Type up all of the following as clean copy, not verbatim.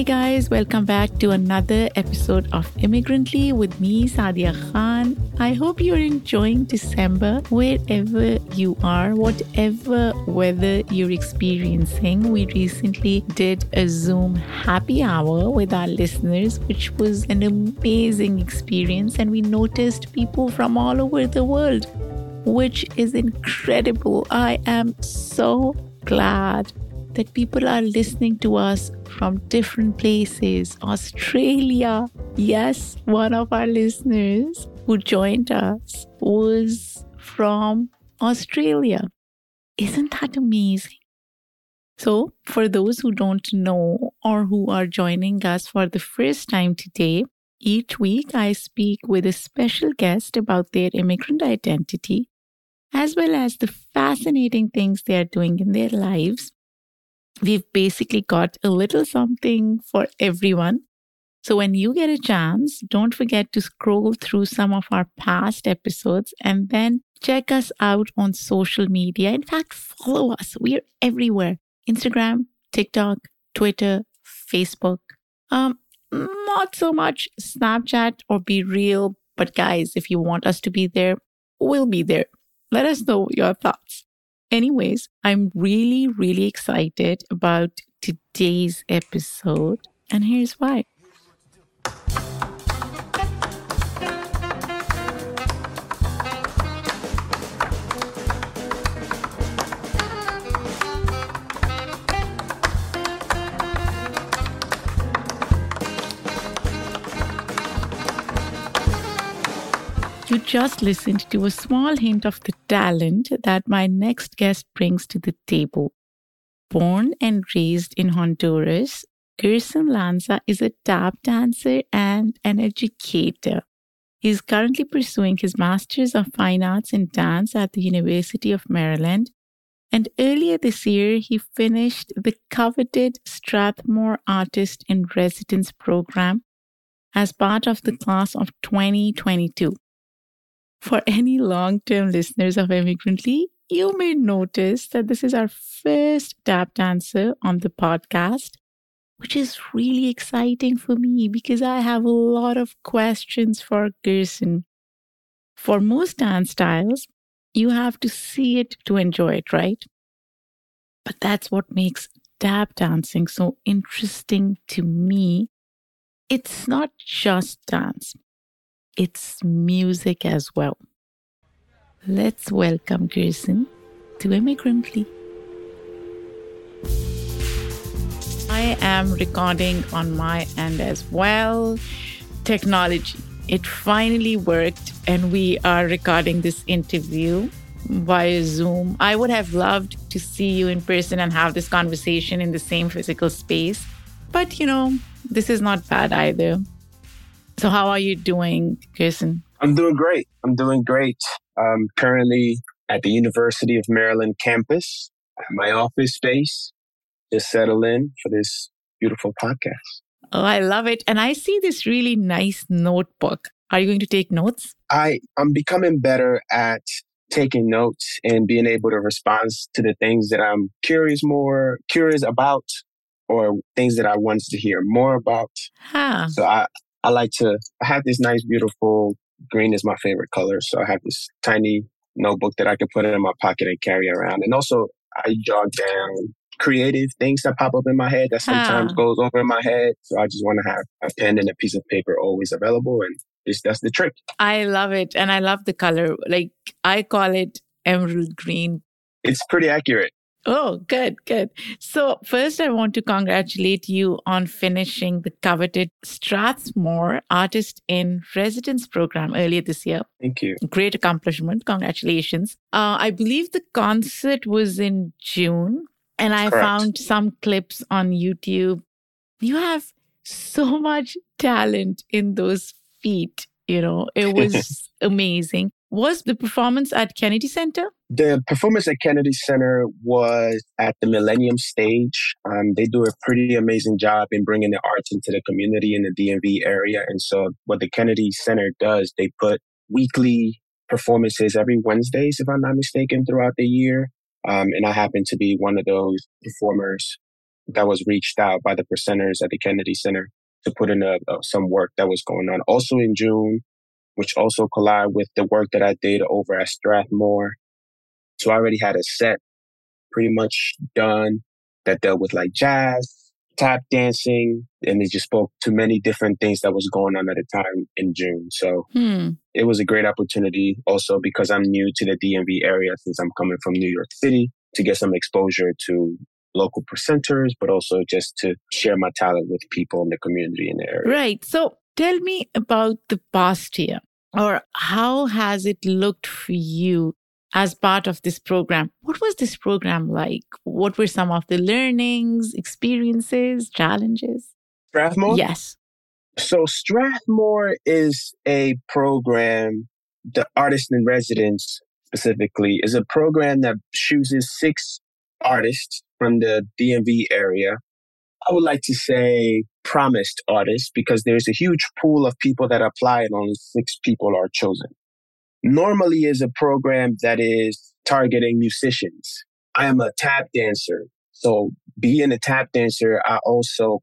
Hey guys, welcome back to another episode of Immigrantly with me, Saadia Khan. I hope you're enjoying December wherever you are, whatever weather you're experiencing. We recently did a Zoom happy hour with our listeners, which was an amazing experience, and we noticed people from all over the world, which is incredible. I am so glad that people are listening to us from different places. Australia, yes, one of our listeners who joined us was from Australia. Isn't that amazing? So, for those who don't know or who are joining us for the first time today, each week I speak with a special guest about their immigrant identity, as well as the fascinating things they are doing in their lives. We've basically got a little something for everyone. So when you get a chance, don't forget to scroll through some of our past episodes and then check us out on social media. In fact, follow us. We're everywhere. Instagram, TikTok, Twitter, Facebook. Not so much Snapchat or Be Real. But guys, if you want us to be there, we'll be there. Let us know your thoughts. Anyways, I'm really, really excited about today's episode, and here's why. You just listened to a small hint of the talent that my next guest brings to the table. Born and raised in Honduras, Gerson Lanza is a tap dancer and an educator. He is currently pursuing his Master's of Fine Arts in Dance at the University of Maryland. And earlier this year, he finished the coveted Strathmore Artist in Residence program as part of the class of 2022. For any long-term listeners of Immigrantly, you may notice that this is our first tap dancer on the podcast, which is really exciting for me because I have a lot of questions for Gerson. For most dance styles, you have to see it to enjoy it, right? But that's what makes tap dancing so interesting to me. It's not just dance. It's music as well. Let's welcome Gerson to Immigrantly. I am recording on my end as well. Technology. It finally worked and we are recording this interview via Zoom. I would have loved to see you in person and have this conversation in the same physical space. But, you know, this is not bad either. So how are you doing, Gerson? I'm doing great. I'm currently at the University of Maryland campus, at my office space, just settle in for this beautiful podcast. Oh, I love it. And I see this really nice notebook. Are you going to take notes? I'm becoming better at taking notes and being able to respond to the things that I'm curious about or things that I want to hear more about. Huh. So I have this nice, beautiful, green is my favorite color. So I have this tiny notebook that I can put in my pocket and carry around. And also I jot down creative things that pop up in my head that sometimes goes over in my head. So I just want to have a pen and a piece of paper always available. And that's the trick. I love it. And I love the color. Like I call it emerald green. It's pretty accurate. Oh, good. So first, I want to congratulate you on finishing the coveted Strathmore Artist in Residence program earlier this year. Thank you. Great accomplishment. Congratulations. I believe the concert was in June, and I found some clips on YouTube. You have so much talent in those feet. You know, it was amazing. Was the performance at Kennedy Center? The performance at Kennedy Center was at the Millennium Stage. They do a pretty amazing job in bringing the arts into the community in the DMV area. And so what the Kennedy Center does, they put weekly performances every Wednesdays, if I'm not mistaken, throughout the year. And I happen to be one of those performers that was reached out by the percenters at the Kennedy Center to put in some work that was going on. Also in June, which also collided with the work that I did over at Strathmore. So I already had a set pretty much done that dealt with like jazz, tap dancing, and it just spoke to many different things that was going on at the time in June. So it was a great opportunity also because I'm new to the DMV area since I'm coming from New York City to get some exposure to local presenters, but also just to share my talent with people in the community in the area. Right. So tell me about the past year, or how has it looked for you as part of this program? What was this program like? What were some of the learnings, experiences, challenges? Strathmore? Yes. So Strathmore is a program, the Artist in Residence specifically, is a program that chooses 6 artists from the DMV area. I would like to say promised artists because there's a huge pool of people that apply and only 6 people are chosen. Normally is a program that is targeting musicians. I am a tap dancer. So being a tap dancer, I also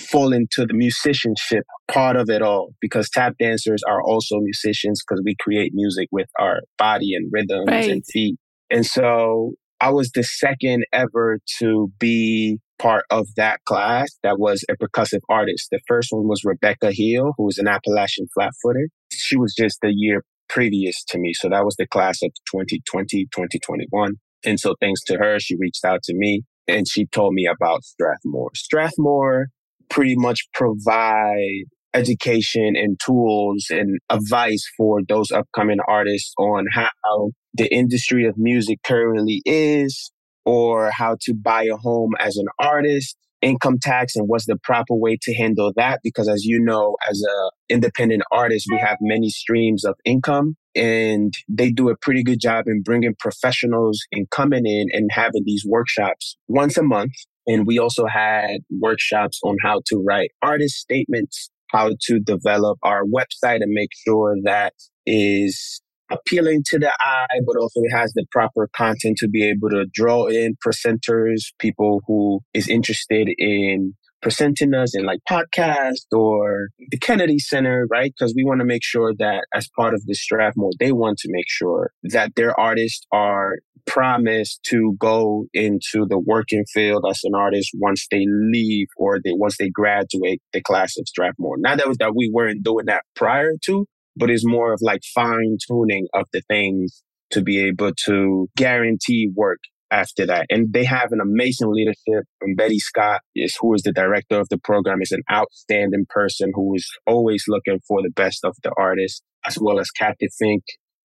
fall into the musicianship part of it all because tap dancers are also musicians because we create music with our body and rhythms and feet. And so I was the second ever to be part of that class that was a percussive artist. The first one was Rebecca Hill, who was an Appalachian flat-footer. She was just the year previous to me. So that was the class of 2020, 2021. And so thanks to her, she reached out to me and she told me about Strathmore. Strathmore pretty much provide education and tools and advice for those upcoming artists on how the industry of music currently is, or how to buy a home as an artist, income tax, and what's the proper way to handle that. Because as you know, as an independent artist, we have many streams of income, and they do a pretty good job in bringing professionals and coming in and having these workshops once a month. And we also had workshops on how to write artist statements, how to develop our website and make sure that is appealing to the eye, but also it has the proper content to be able to draw in presenters, people who is interested in presenting us in like podcasts or the Kennedy Center, right? Because we want to make sure that as part of the Strathmore, they want to make sure that their artists are promised to go into the working field as an artist once they leave or once they graduate the class of Strathmore. Not that we weren't doing that prior to, but it's more of like fine tuning of the things to be able to guarantee work after that. And they have an amazing leadership. And Betty Scott, who is the director of the program, is an outstanding person who is always looking for the best of the artists, as well as Kathy Fink,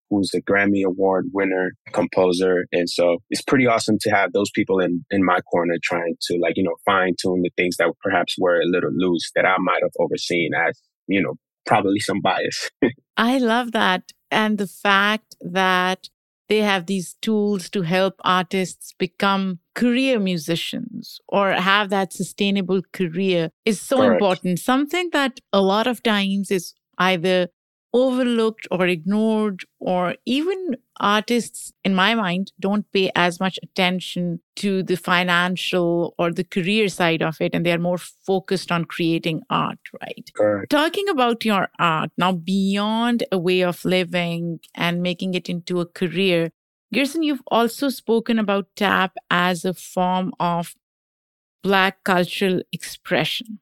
who's a Grammy Award winner, composer. And so it's pretty awesome to have those people in my corner trying to like, fine tune the things that perhaps were a little loose that I might have overseen as, probably some bias. I love that. And the fact that they have these tools to help artists become career musicians or have that sustainable career is so important. Something that a lot of times is either overlooked or ignored, or even artists, in my mind, don't pay as much attention to the financial or the career side of it, and they are more focused on creating art, right? Correct. Talking about your art, now beyond a way of living and making it into a career, Gerson, you've also spoken about tap as a form of Black cultural expression.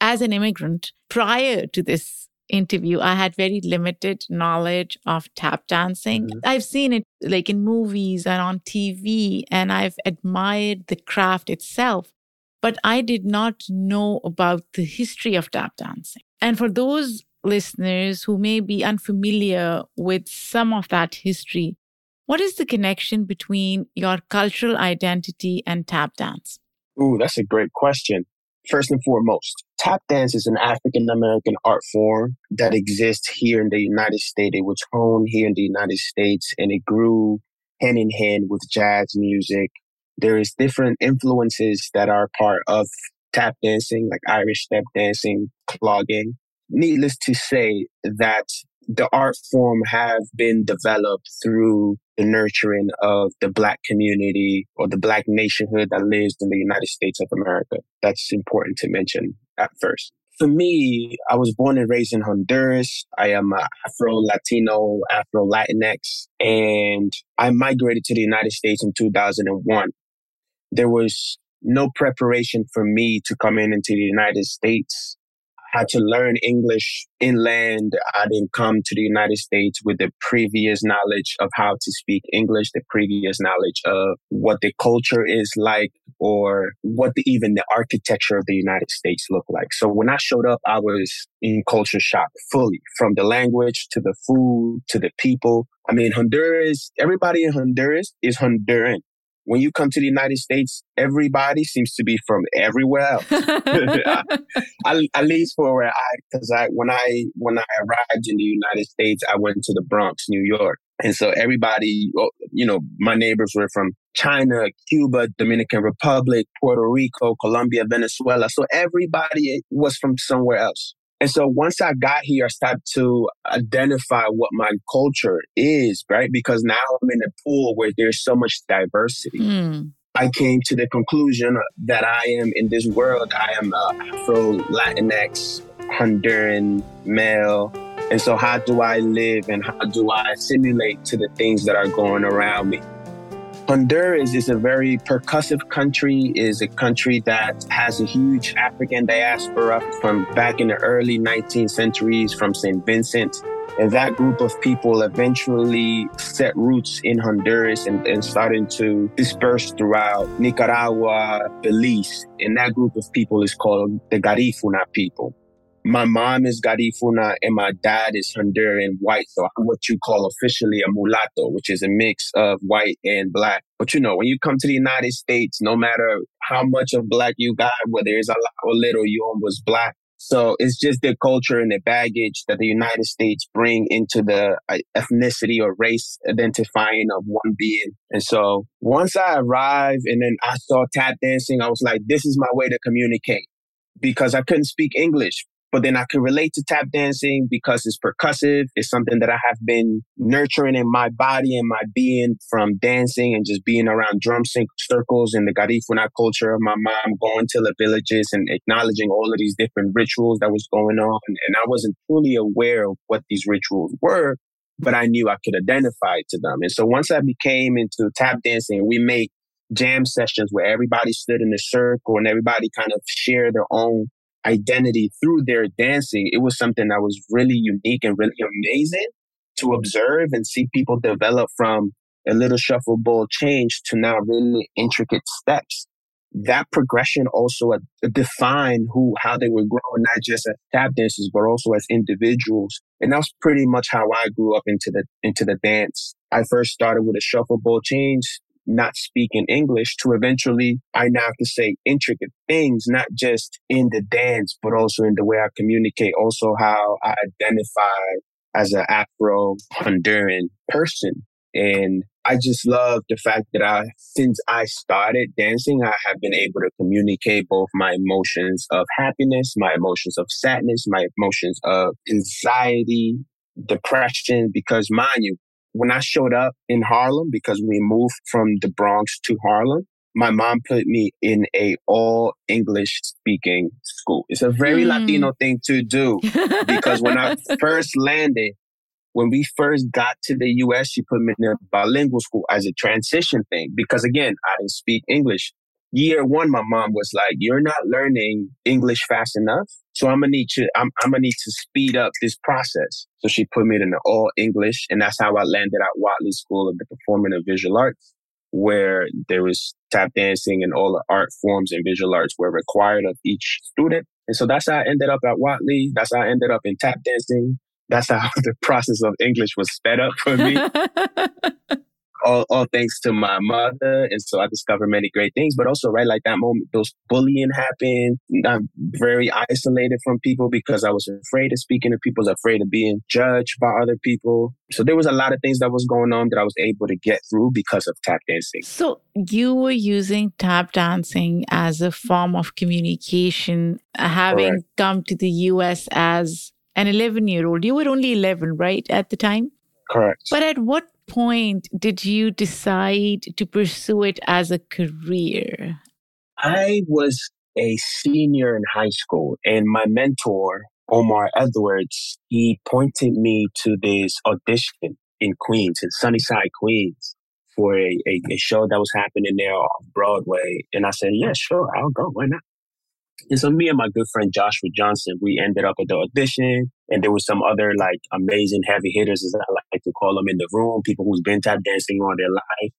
As an immigrant, prior to this interview, I had very limited knowledge of tap dancing. Mm-hmm. I've seen it like in movies and on TV, and I've admired the craft itself, but I did not know about the history of tap dancing. And for those listeners who may be unfamiliar with some of that history, what is the connection between your cultural identity and tap dance? Ooh, that's a great question. First and foremost, tap dance is an African-American art form that exists here in the United States. It was honed here in the United States, and it grew hand in hand with jazz music. There is different influences that are part of tap dancing, like Irish step dancing, clogging. Needless to say that the art form have been developed through the nurturing of the Black community or the Black nationhood that lives in the United States of America. That's important to mention at first. For me, I was born and raised in Honduras. I am Afro-Latino, Afro-Latinx, and I migrated to the United States in 2001. There was no preparation for me to come into the United States. I had to learn English inland. I didn't come to the United States with the previous knowledge of how to speak English, the previous knowledge of what the culture is like or what even the architecture of the United States looked like. So when I showed up, I was in culture shock fully, from the language to the food to the people. I mean, Honduras, everybody in Honduras is Honduran. When you come to the United States, everybody seems to be from everywhere else. At least for where when I arrived in the United States, I went to the Bronx, New York. And so everybody, you know, my neighbors were from China, Cuba, Dominican Republic, Puerto Rico, Colombia, Venezuela. So everybody was from somewhere else. And so once I got here, I started to identify what my culture is, right? Because now I'm in a pool where there's so much diversity. Mm. I came to the conclusion that I am in this world. I am Afro-Latinx, Honduran male. And so how do I live and how do I assimilate to the things that are going around me? Honduras is a very percussive country, is a country that has a huge African diaspora from back in the early 19th centuries from St. Vincent. And that group of people eventually set roots in Honduras and starting to disperse throughout Nicaragua, Belize. And that group of people is called the Garifuna people. My mom is Garifuna and my dad is Honduran white. So I'm what you call officially a mulatto, which is a mix of white and Black. But you know, when you come to the United States, no matter how much of Black you got, whether it's a lot or little, you almost Black. So it's just the culture and the baggage that the United States bring into the ethnicity or race identifying of one being. And so once I arrived and then I saw tap dancing, I was like, this is my way to communicate because I couldn't speak English. But then I can relate to tap dancing because it's percussive. It's something that I have been nurturing in my body and my being from dancing and just being around drum circles and the Garifuna culture of my mom, going to the villages and acknowledging all of these different rituals that was going on. And I wasn't fully aware of what these rituals were, but I knew I could identify to them. And so once I became into tap dancing, we made jam sessions where everybody stood in a circle and everybody kind of shared their own identity through their dancing. It was something that was really unique and really amazing to observe and see people develop from a little shuffle ball change to now really intricate steps. That progression also defined how they were growing, not just as tap dancers, but also as individuals. And that's pretty much how I grew up into the dance. I first started with a shuffle ball change, not speaking English, to eventually I now can say intricate things, not just in the dance, but also in the way I communicate, also how I identify as an Afro-Honduran person. And I just love the fact that since I started dancing, I have been able to communicate both my emotions of happiness, my emotions of sadness, my emotions of anxiety, depression, because mind you, when I showed up in Harlem, because we moved from the Bronx to Harlem, my mom put me in a all English speaking school. It's a very Latino thing to do because when I first landed, when we first got to the U.S., she put me in a bilingual school as a transition thing because, again, I didn't speak English. Year one, my mom was like, you're not learning English fast enough. So I'm gonna need to speed up this process. So she put me in an all English, and that's how I landed at Watley School of the Performing and Visual Arts, where there was tap dancing and all the art forms and visual arts were required of each student. And so that's how I ended up at Watley. That's how I ended up in tap dancing. That's how the process of English was sped up for me. All thanks to my mother. And so I discovered many great things, but also right like that moment, those bullying happened. I'm very isolated from people because I was afraid of speaking to people, I was afraid of being judged by other people. So there was a lot of things that was going on that I was able to get through because of tap dancing. So you were using tap dancing as a form of communication, having Correct. Come to the US as an 11-year-old. You were only 11, right, at the time? Correct. But at what point did you decide to pursue it as a career? I was a senior in high school, and my mentor, Omar Edwards, he pointed me to this audition in Queens, in Sunnyside, Queens, for a show that was happening there on Broadway. And I said, yeah, sure, I'll go. Why not? And so me and my good friend Joshua Johnson, we ended up at the audition, and there was some other like amazing heavy hitters, as I like to call them, in the room, people who's been tap dancing all their life.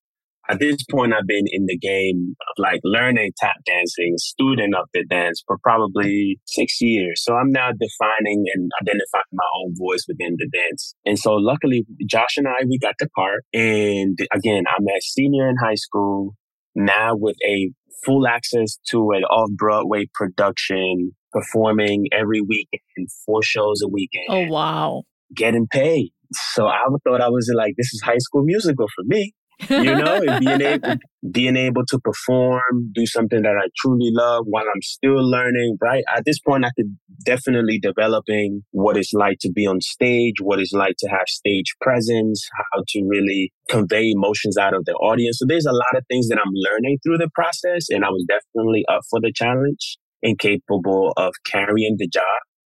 At this point, I've been in the game of like learning tap dancing, student of the dance for probably 6 years. So I'm now defining and identifying my own voice within the dance. And so luckily, Josh and I, we got the part. And again, I'm a senior in high school now with a full access to an off-Broadway production, performing every weekend, 4 shows a weekend. Oh, wow. Getting paid. So I thought I was like, this is High School Musical for me. You know, and being able to perform, do something that I truly love while I'm still learning, right? At this point, I could definitely developing what it's like to be on stage, what it's like to have stage presence, how to really convey emotions out of the audience. So there's a lot of things that I'm learning through the process, and I was definitely up for the challenge and capable of carrying the job.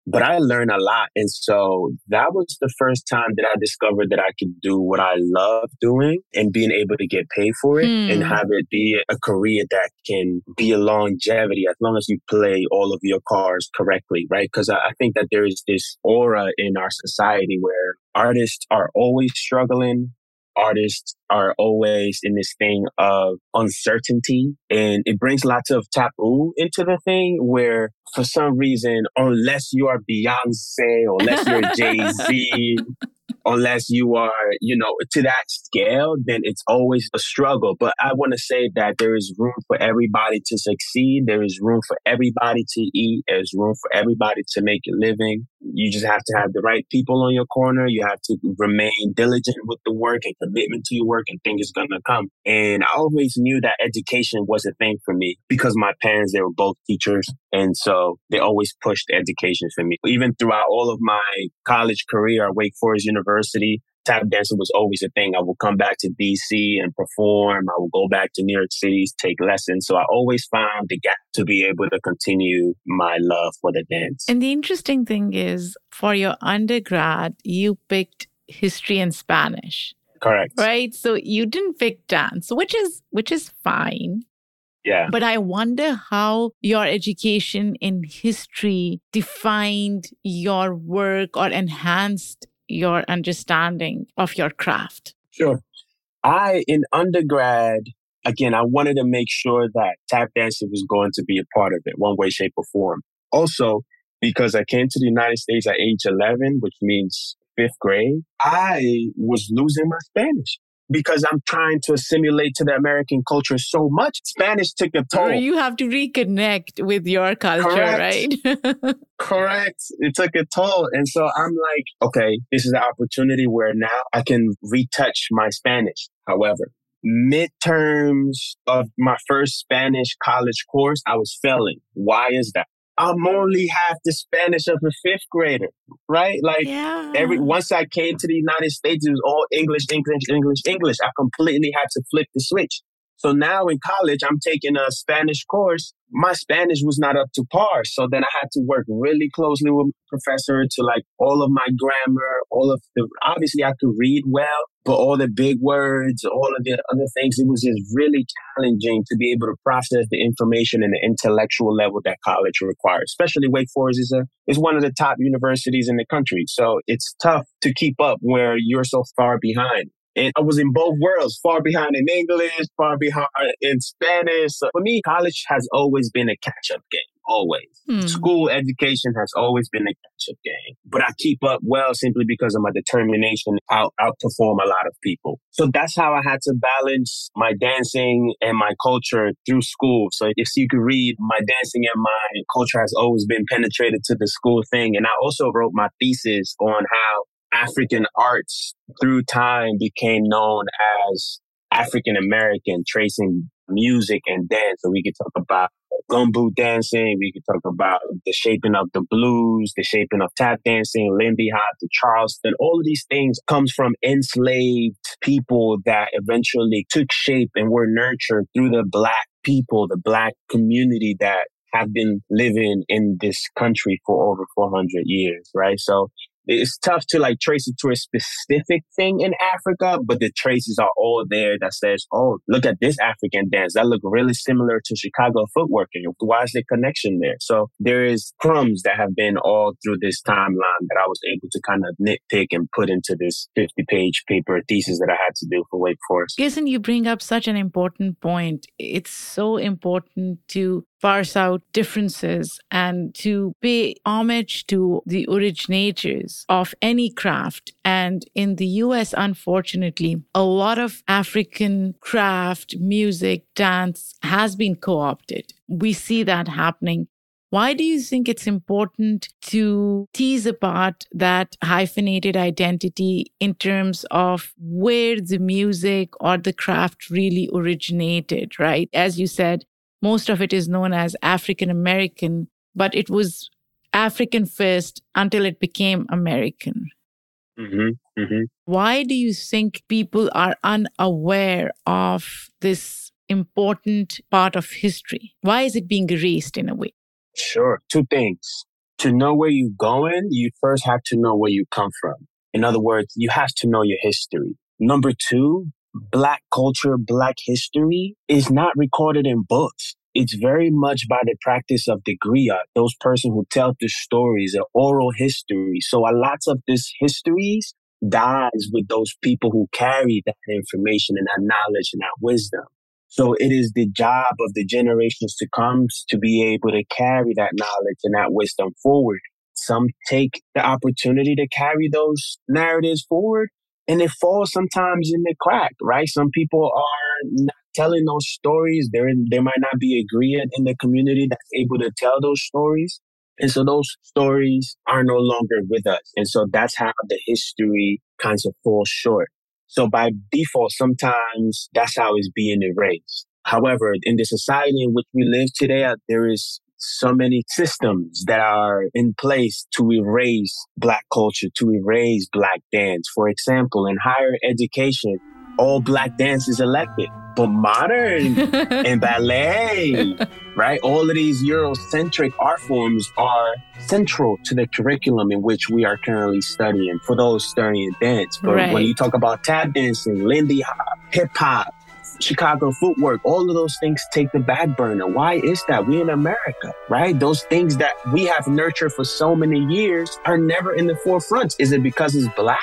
But I learned a lot. And so that was the first time that I discovered that I could do what I love doing and being able to get paid for it and have it be a career that can be a longevity as long as you play all of your cards correctly, right? Because I think that there is this aura in our society where artists are always struggling. Artists are always in this thing of uncertainty, and it brings lots of taboo into the thing where for some reason, unless you are Beyonce, unless you're Jay-Z, unless you are, you know, to that scale, then it's always a struggle. But I want to say that there is room for everybody to succeed. There is room for everybody to eat. There's room for everybody to make a living. You just have to have the right people on your corner. You have to remain diligent with the work and commitment to your work, and things is going to come. And I always knew that education was a thing for me because my parents, they were both teachers. And so they always pushed education for me. Even throughout all of my college career at Wake Forest University, tap dancing was always a thing. I would come back to DC and perform. I would go back to New York City, take lessons. So I always found the gap to be able to continue my love for the dance. And the interesting thing is, for your undergrad, you picked history and Spanish. Correct. Right? So you didn't pick dance, which is fine. Yeah. But I wonder how your education in history defined your work or enhanced your understanding of your craft? Sure. In undergrad, again, I wanted to make sure that tap dancing was going to be a part of it, one way, shape, or form. Also, because I came to the United States at age 11, which means 5th grade, I was losing my Spanish because I'm trying to assimilate to the American culture so much. Spanish took a toll. Or you have to reconnect with your culture, right? Correct. It took a toll. And so I'm like, okay, this is an opportunity where now I can retouch my Spanish. However, midterms of my first Spanish college course, I was failing. Why is that? I'm only half the Spanish of a 5th grader, right? Like, yeah. Once I came to the United States, it was all English. I completely had to flip the switch. So now in college, I'm taking a Spanish course. My Spanish was not up to par. So then I had to work really closely with my professor to like all of my grammar, obviously I could read well, but all the big words, all of the other things, it was just really challenging to be able to process the information in the intellectual level that college requires, especially Wake Forest is one of the top universities in the country. So it's tough to keep up where you're so far behind. And I was in both worlds, far behind in English, far behind in Spanish. So for me, college has always been a catch-up game, always. School education has always been a catch-up game. But I keep up well simply because of my determination. I'll outperform a lot of people. So that's how I had to balance my dancing and my culture through school. So if you could read, my dancing and my culture has always been penetrated to the school thing. And I also wrote my thesis on how African arts through time became known as African American, tracing music and dance. So we could talk about gumboot dancing. We could talk about the shaping of the blues, the shaping of tap dancing, Lindy Hop, the Charleston. All of these things comes from enslaved people that eventually took shape and were nurtured through the Black people, the Black community that have been living in this country for over 400 years, right? So it's tough to like trace it to a specific thing in Africa, but the traces are all there that says, oh, look at this African dance. That look really similar to Chicago footworking. Why is the connection there? So there is crumbs that have been all through this timeline that I was able to kind of nitpick and put into this 50-page paper thesis that I had to do for Wake Forest. Gerson, you bring up such an important point. It's so important to parse out differences and to pay homage to the originators of any craft. And in the US, unfortunately, a lot of African craft, music, dance has been co-opted. We see that happening. Why do you think it's important to tease apart that hyphenated identity in terms of where the music or the craft really originated, right? As you said, most of it is known as African-American, but it was African first until it became American. Mm-hmm, mm-hmm. Why do you think people are unaware of this important part of history? Why is it being erased in a way? Sure. Two things. To know where you're going, you first have to know where you come from. In other words, you have to know your history. Number two, Black culture, Black history is not recorded in books. It's very much by the practice of the griot, those persons who tell the stories, the oral history. So a lot of this histories dies with those people who carry that information and that knowledge and that wisdom. So it is the job of the generations to come to be able to carry that knowledge and that wisdom forward. Some take the opportunity to carry those narratives forward, and it falls sometimes in the crack, right? Some people are not telling those stories. There might not be a griot in the community that's able to tell those stories. And so those stories are no longer with us. And so that's how the history kind of falls short. So by default, sometimes that's how it's being erased. However, in the society in which we live today, there is so many systems that are in place to erase Black culture, to erase Black dance. For example, in higher education, all Black dance is elective, but modern and ballet, right? All of these Eurocentric art forms are central to the curriculum in which we are currently studying for those studying dance. But right. When you talk about tap dancing, Lindy Hop, hip hop, Chicago footwork, all of those things take the back burner. Why is that? We in America, right? Those things that we have nurtured for so many years are never in the forefront. Is it because it's Black?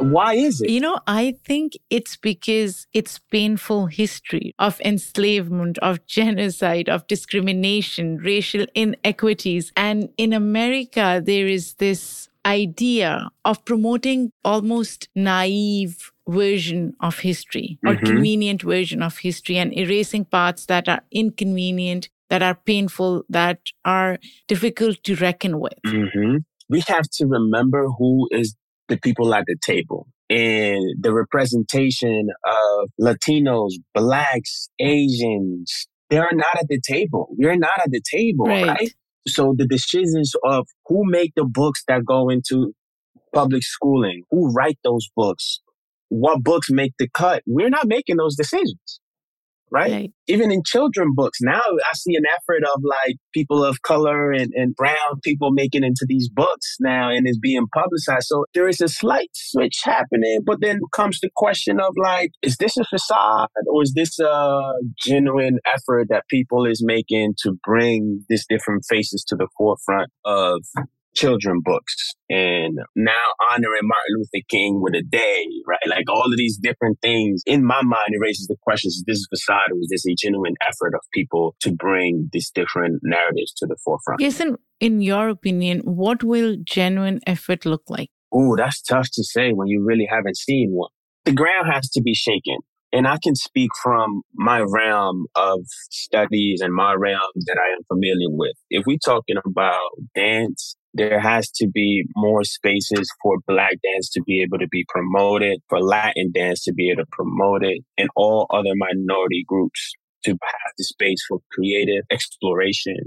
Why is it? You know, I think it's because it's painful history of enslavement, of genocide, of discrimination, racial inequities. And in America, there is this idea of promoting almost naive version of history or convenient version of history and erasing parts that are inconvenient, that are painful, that are difficult to reckon with. Mm-hmm. We have to remember who is the people at the table and the representation of Latinos, Blacks, Asians. They are not at the table. We're not at the table, right? So the decisions of who make the books that go into public schooling, who write those books, what books make the cut? We're not making those decisions, right? Even in children books, now I see an effort of like people of color and brown people making into these books now, and it's being publicized. So there is a slight switch happening, but then comes the question of like, is this a facade or is this a genuine effort that people is making to bring these different faces to the forefront of children books, and now honoring Martin Luther King with a day, right? Like all of these different things, in my mind, it raises the questions, is this facade or is this a genuine effort of people to bring these different narratives to the forefront? Gerson, in your opinion, what will genuine effort look like? Oh, that's tough to say when you really haven't seen one. The ground has to be shaken. And I can speak from my realm of studies and my realm that I am familiar with. If we're talking about dance, there has to be more spaces for Black dance to be able to be promoted, for Latin dance to be able to promote it, and all other minority groups. to have the space for creative exploration.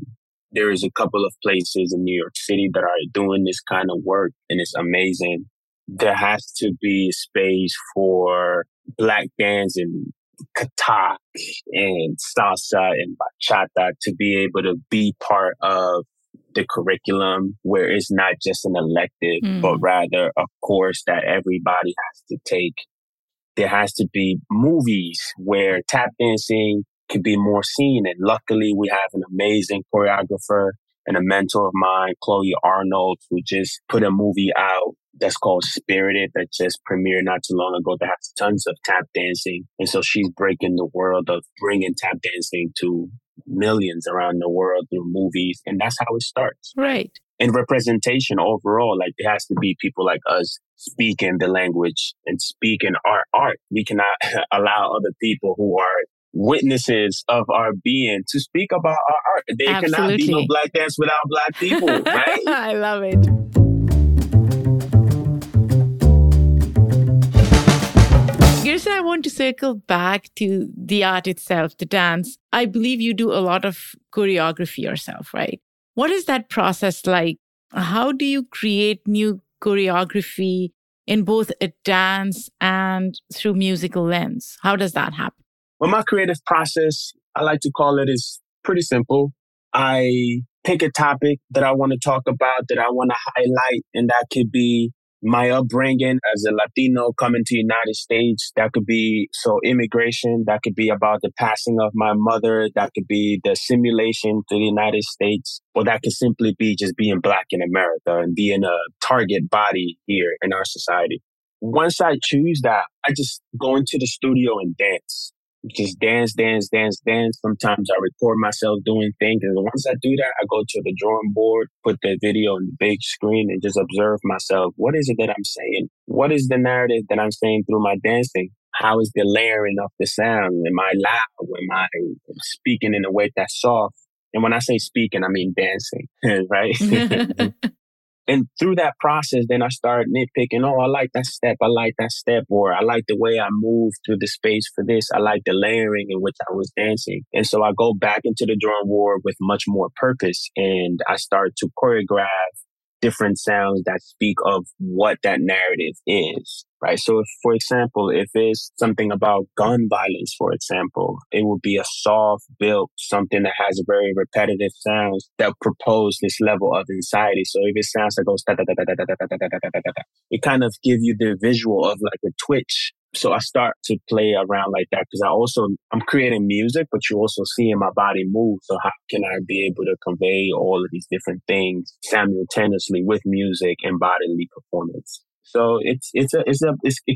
There is a couple of places in New York City that are doing this kind of work, and it's amazing. There has to be space for Black bands in Katak and salsa and bachata to be able to be part of the curriculum, where it's not just an elective, but rather a course that everybody has to take. There has to be movies where tap dancing could be more seen. And luckily, we have an amazing choreographer and a mentor of mine, Chloe Arnold, who just put a movie out that's called Spirited that just premiered not too long ago that has tons of tap dancing. And so she's breaking the world of bringing tap dancing to millions around the world through movies. And that's how it starts. Right. And representation overall, like there has to be people like us speaking the language and speaking our art. We cannot allow other people who are witnesses of our being to speak about our art. There cannot be no Black dance without Black people, right? I love it. Gerson, I want to circle back to the art itself, the dance. I believe you do a lot of choreography yourself, right? What is that process like? How do you create new choreography in both a dance and through musical lens? How does that happen? Well, my creative process, I like to call it, is pretty simple. I pick a topic that I want to talk about, that I want to highlight, and that could be my upbringing as a Latino coming to the United States. That could be, so immigration, that could be about the passing of my mother, that could be the assimilation to the United States, or that could simply be just being Black in America and being a target body here in our society. Once I choose that, I just go into the studio and dance. Just dance. Sometimes I record myself doing things. And once I do that, I go to the drawing board, put the video on the big screen and just observe myself. What is it that I'm saying? What is the narrative that I'm saying through my dancing? How is the layering of the sound? Am I loud? Am I speaking in a way that's soft? And when I say speaking, I mean dancing, right? And through that process, then I start nitpicking, oh, I like that step. I like that step. Or I like the way I moved through the space for this. I like the layering in which I was dancing. And so I go back into the drawing board with much more purpose. And I start to choreograph different sounds that speak of what that narrative is, right? So, if, for example, if it's something about gun violence, for example, it will be a soft built, something that has very repetitive sounds that propose this level of anxiety. So, if it sounds that goes da da da da da da da da da da, it kind of gives you the visual of like a twitch. So I start to play around like that because I'm creating music, but you're also seeing my body move. So how can I be able to convey all of these different things simultaneously with music and bodily performance? So it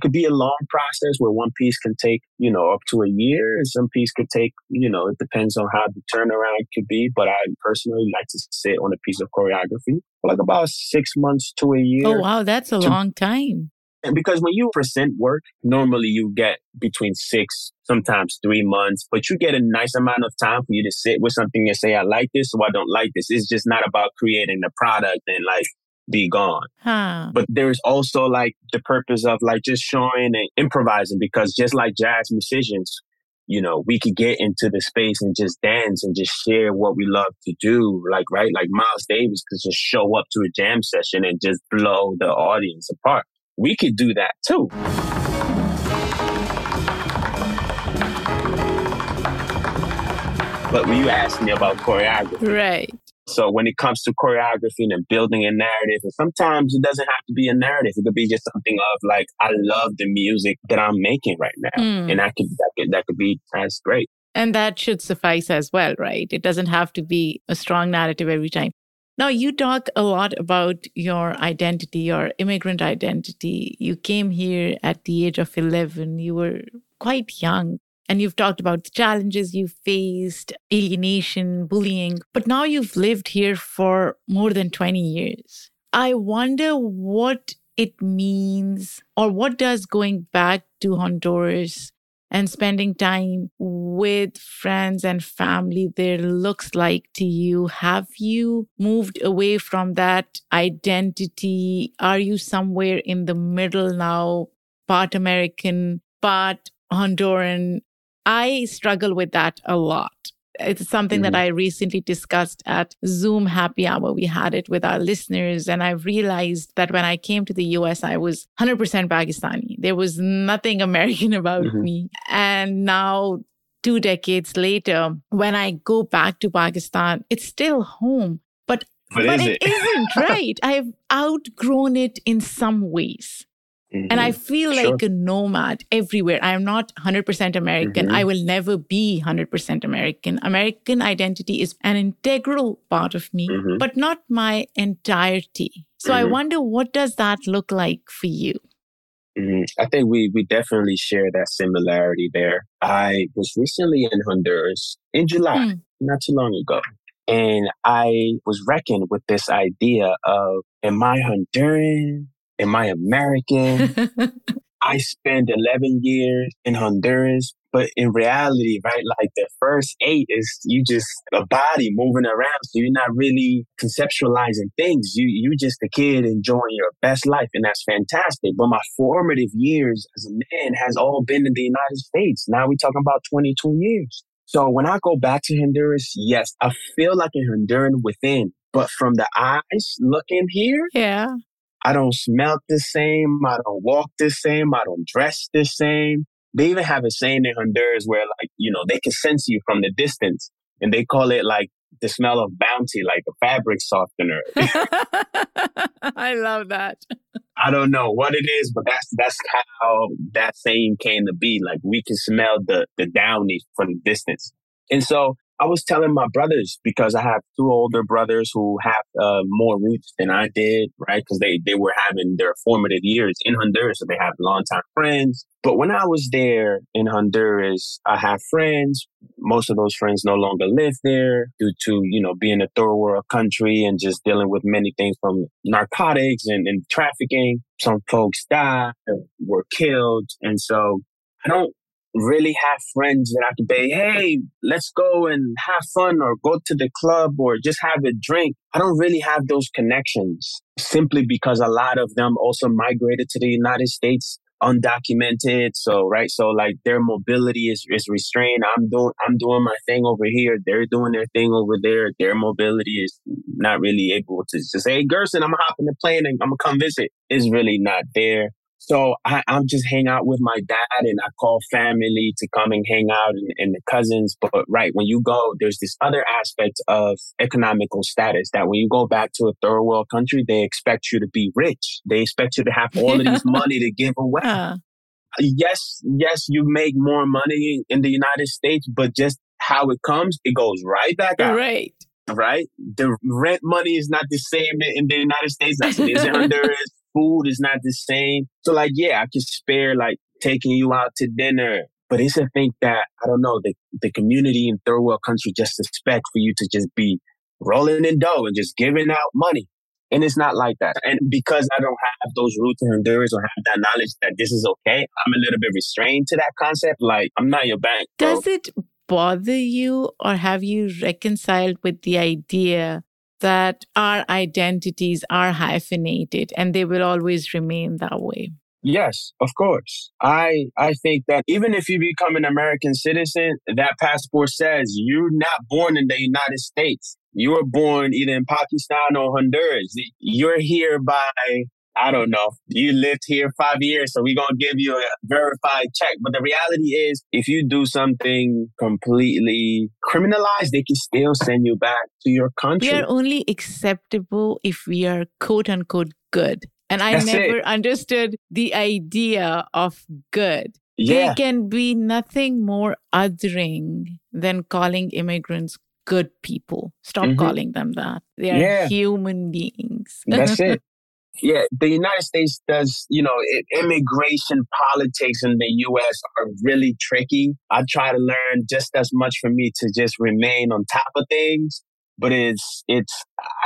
could be a long process where one piece can take, up to a year. And some piece could take, it depends on how the turnaround could be. But I personally like to sit on a piece of choreography for like about 6 months to a year. Oh, wow. That's a long time. And because when you present work, normally you get between 6, sometimes 3 months, but you get a nice amount of time for you to sit with something and say, I like this or I don't like this. It's just not about creating the product and like be gone. Huh. But there is also like the purpose of like just showing and improvising, because just like jazz musicians, we could get into the space and just dance and just share what we love to do. Like, right? Like Miles Davis could just show up to a jam session and just blow the audience apart. We could do that too. But when you asked me about choreography. Right. So when it comes to choreography and building a narrative, and sometimes it doesn't have to be a narrative. It could be just something of like, I love the music that I'm making right now. And that could be, that's great. And that should suffice as well, right? It doesn't have to be a strong narrative every time. Now, you talk a lot about your identity, your immigrant identity. You came here at the age of 11. You were quite young. And you've talked about the challenges you faced, alienation, bullying. But now you've lived here for more than 20 years. I wonder what it means, or what does going back to Honduras and spending time with friends and family there looks like to you. Have you moved away from that identity? Are you somewhere in the middle now, part American, part Honduran? I struggle with that a lot. It's something that I recently discussed at Zoom Happy Hour. We had it with our listeners. And I realized that when I came to the US, I was 100% Pakistani. There was nothing American about me. And now, 2 decades later, when I go back to Pakistan, it's still home. But it isn't, right? I've outgrown it in some ways. And I feel like a nomad everywhere. I'm not 100% American. I will never be 100% American. American identity is an integral part of me, but not my entirety. So I wonder, what does that look like for you? I think we definitely share that similarity there. I was recently in Honduras in July, not too long ago. And I was reckoned with this idea of, am I Honduran? Am I American? I spent 11 years in Honduras, but in reality, right, like the first 8 is you just a body moving around. So you're not really conceptualizing things. You just a kid enjoying your best life, and that's fantastic. But my formative years as a man has all been in the United States. Now we're talking about 22 years. So when I go back to Honduras, yes, I feel like a Honduran within, but from the eyes looking here, I don't smell the same. I don't walk the same. I don't dress the same. They even have a saying in Honduras where, like, you know, they can sense you from the distance, and they call it like the smell of bounty, like a fabric softener. I love that. I don't know what it is, but that's how that saying came to be. Like, we can smell the downy from the distance. And so I was telling my brothers, because I have 2 older brothers who have more roots than I did, right? Because they were having their formative years in Honduras, so they have longtime friends. But when I was there in Honduras, I have friends. Most of those friends no longer live there due to, you know, being a third world country and just dealing with many things from narcotics and trafficking. Some folks died, were killed. And so I don't really have friends that I could be, hey, let's go and have fun or go to the club or just have a drink. I don't really have those connections simply because a lot of them also migrated to the United States undocumented. So, right. So like their mobility is restrained. I'm doing my thing over here. They're doing their thing over there. Their mobility is not really able to say, hey, Gerson, I'm hopping the plane and I'm gonna come visit. It's really not there. So I'm just hang out with my dad, and I call family to come and hang out and the cousins. But right, when you go, there's this other aspect of economical status that when you go back to a third world country, they expect you to be rich. They expect you to have all of this money to give away. Yes, you make more money in the United States, but just how it comes, it goes right back out. Right. Right? The rent money is not the same in the United States as it is in Honduras. Food is not the same. So like, yeah, I can spare like taking you out to dinner. But it's a thing that, I don't know, the community in third world country just expects for you to just be rolling in dough and just giving out money. And it's not like that. And because I don't have those roots in Honduras or have that knowledge that this is okay, I'm a little bit restrained to that concept. Like, I'm not your bank, bro. Does it bother you, or have you reconciled with the idea that our identities are hyphenated and they will always remain that way? Yes, of course. I think that even if you become an American citizen, that passport says you're not born in the United States. You were born either in Pakistan or Honduras. You're here by, I don't know, you lived here 5 years, so we're going to give you a verified check. But the reality is, if you do something completely criminalized, they can still send you back to your country. We are only acceptable if we are quote unquote good. And I never understood the idea of good. Yeah. There can be nothing more othering than calling immigrants good people. Stop calling them that. They are human beings. That's it. Yeah, the United States does, you know, immigration politics in the U.S. are really tricky. I try to learn just as much for me to just remain on top of things But I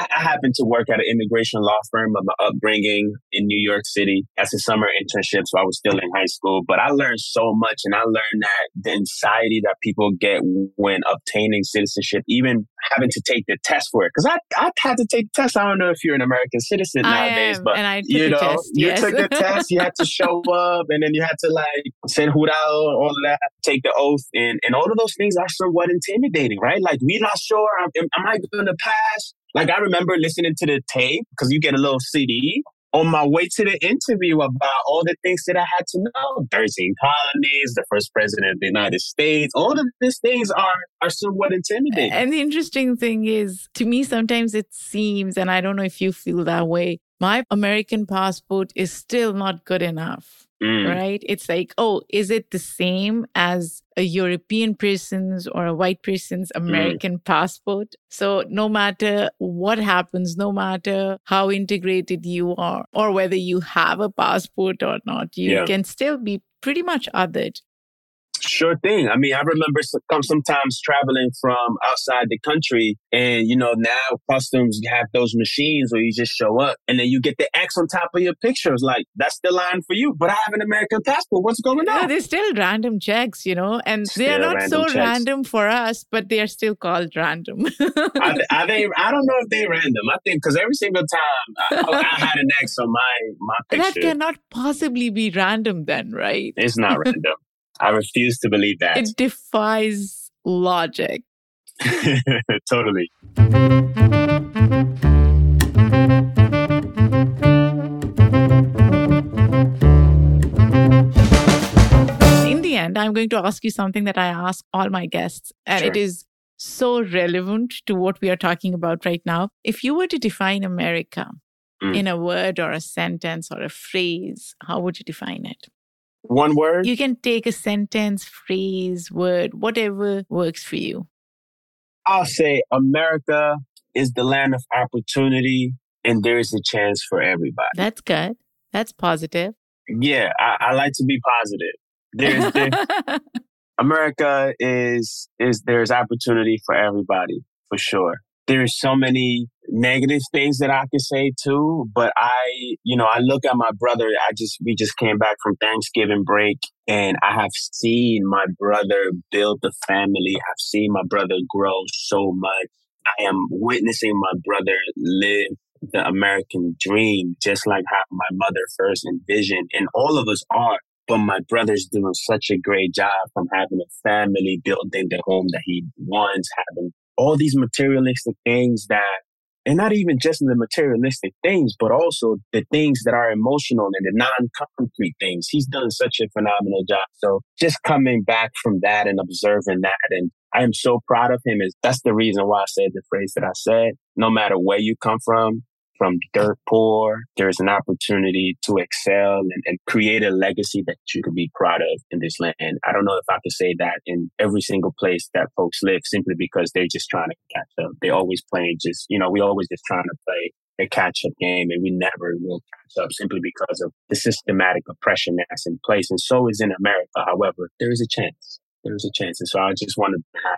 happened to work at an immigration law firm of my upbringing in New York City as a summer internship. So I was still in high school, but I learned so much. And I learned that the anxiety that people get when obtaining citizenship, even having to take the test for it. Because I had to take the test. I don't know if you're an American citizen nowadays, but you know, you took the test, you had to show up, and then you had to like say jurado, all that, take the oath. And all of those things are somewhat intimidating, right? Like, we're not sure, am I going to pass? Like, I remember listening to the tape, because you get a little CD, on my way to the interview about all the things that I had to know. 13 colonies, the first president of the United States, all of these things are somewhat intimidating. And the interesting thing is, to me, sometimes it seems, and I don't know if you feel that way, my American passport is still not good enough, right? It's like, oh, is it the same as a European person's or a white person's American passport? So no matter what happens, no matter how integrated you are or whether you have a passport or not, you can still be pretty much othered. Sure thing. I mean, I remember sometimes traveling from outside the country, and, you know, now customs have those machines where you just show up and then you get the X on top of your pictures. Like, that's the line for you. But I have an American passport. What's going on? Yeah, they're still random checks, you know, and they're not so random for us, but they are still called random. Are they? I don't know if they're random. I think because every single time I had an X on my picture. That cannot possibly be random then, right? It's not random. I refuse to believe that. It defies logic. Totally. In the end, I'm going to ask you something that I ask all my guests, and it is so relevant to what we are talking about right now. If you were to define America in a word or a sentence or a phrase, how would you define it? One word? You can take a sentence, phrase, word, whatever works for you. I'll say America is the land of opportunity, and there is a chance for everybody. That's good. That's positive. Yeah, I like to be positive. America is there's opportunity for everybody, for sure. There are so many negative things that I could say too, but I look at my brother. We just came back from Thanksgiving break, and I have seen my brother build the family. I've seen my brother grow so much. I am witnessing my brother live the American dream, just like how my mother first envisioned, and all of us are. But my brother's doing such a great job, from having a family, building the home that he wants, having all these materialistic things and not even just the materialistic things, but also the things that are emotional and the non-concrete things. He's done such a phenomenal job. So just coming back from that and observing that, and I am so proud of him. That's the reason why I said the phrase that I said. No matter where you come from dirt poor, there is an opportunity to excel and create a legacy that you can be proud of in this land. And I don't know if I could say that in every single place that folks live, simply because they're just trying to catch up. They always play we always just trying to play a catch-up game, and we never will catch up simply because of the systematic oppression that's in place. And so is in America. However, there is a chance. There is a chance. And so I just want to have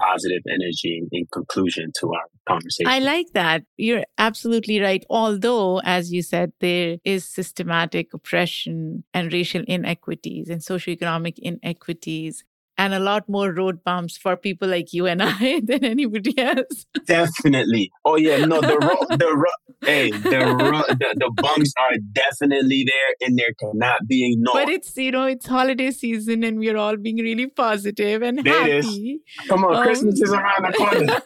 positive energy in conclusion to our conversation. I like that. You're absolutely right. Although, as you said, there is systematic oppression and racial inequities and socioeconomic inequities, and a lot more road bumps for people like you and I than anybody else. Definitely. Oh yeah, no, the bumps are definitely there, and there cannot be ignored. But it's holiday season, and we're all being really positive and happy. Come on, Christmas is around the corner.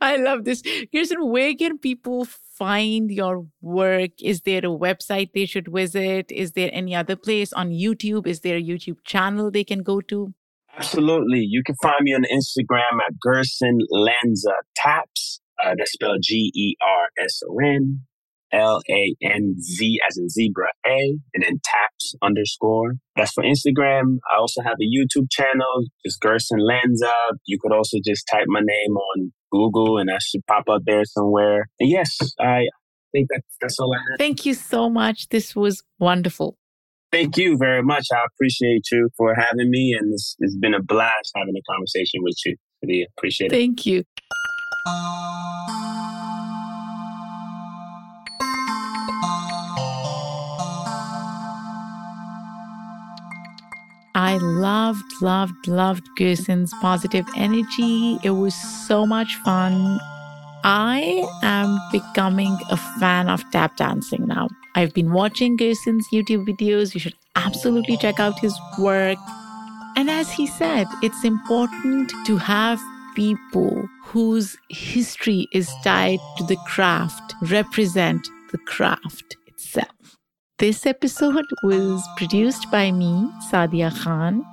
I love this. Gerson, where can people find your work? Is there a website they should visit? Is there any other place on YouTube? Is there a YouTube channel they can go to? Absolutely. You can find me on Instagram at Gerson Lanza Taps. That's spelled GERSON LANZ as in zebra A, and then taps _. That's for Instagram. I also have a YouTube channel, just Gerson Lanza. You could also just type my name on Google and I should pop up there somewhere. And yes, I think that's all I have. Thank you so much. This was wonderful. Thank you very much. I appreciate you for having me, and it's been a blast having a conversation with you. Really appreciate it. Thank you. I loved Gerson's positive energy. It was so much fun. I am becoming a fan of tap dancing now. I've been watching Gerson's YouTube videos. You should absolutely check out his work. And as he said, it's important to have people whose history is tied to the craft represent the craft itself. This episode was produced by me, Saadia Khan,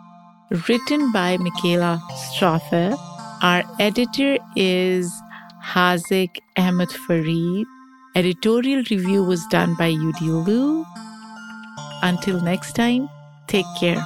written by Michaela Strauther. Our editor is Haziq Ahmad Farid. Editorial review was done by Yudi Liu. Until next time, take care.